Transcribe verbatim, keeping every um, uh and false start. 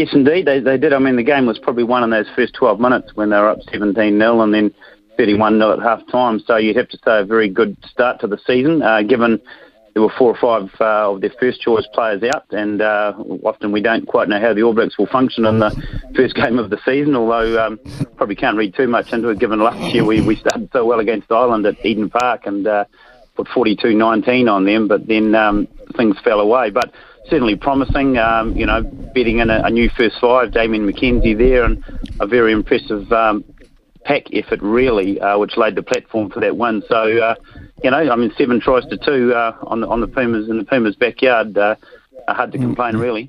Yes, indeed, they they did. I mean, the game was probably won in those first twelve minutes when they were up seventeen nil and then thirty-one nil at half-time. So you'd have to say a very good start to the season, uh, given there were four or five uh, of their first-choice players out, and uh, often we don't quite know how the All Blacks will function in the first game of the season, although um, probably can't read too much into it, given last year we, we started so well against Ireland at Eden Park and uh, put forty-two nineteen on them, but then um, things fell away. But certainly promising, um, you know, betting in a, a new first five, Damien McKenzie there, and a very impressive um, pack effort, really, uh, which laid the platform for that win. So, uh, you know, I mean, seven tries to two uh, on, the, on the Pumas in the Pumas' backyard, uh, hard to complain, really.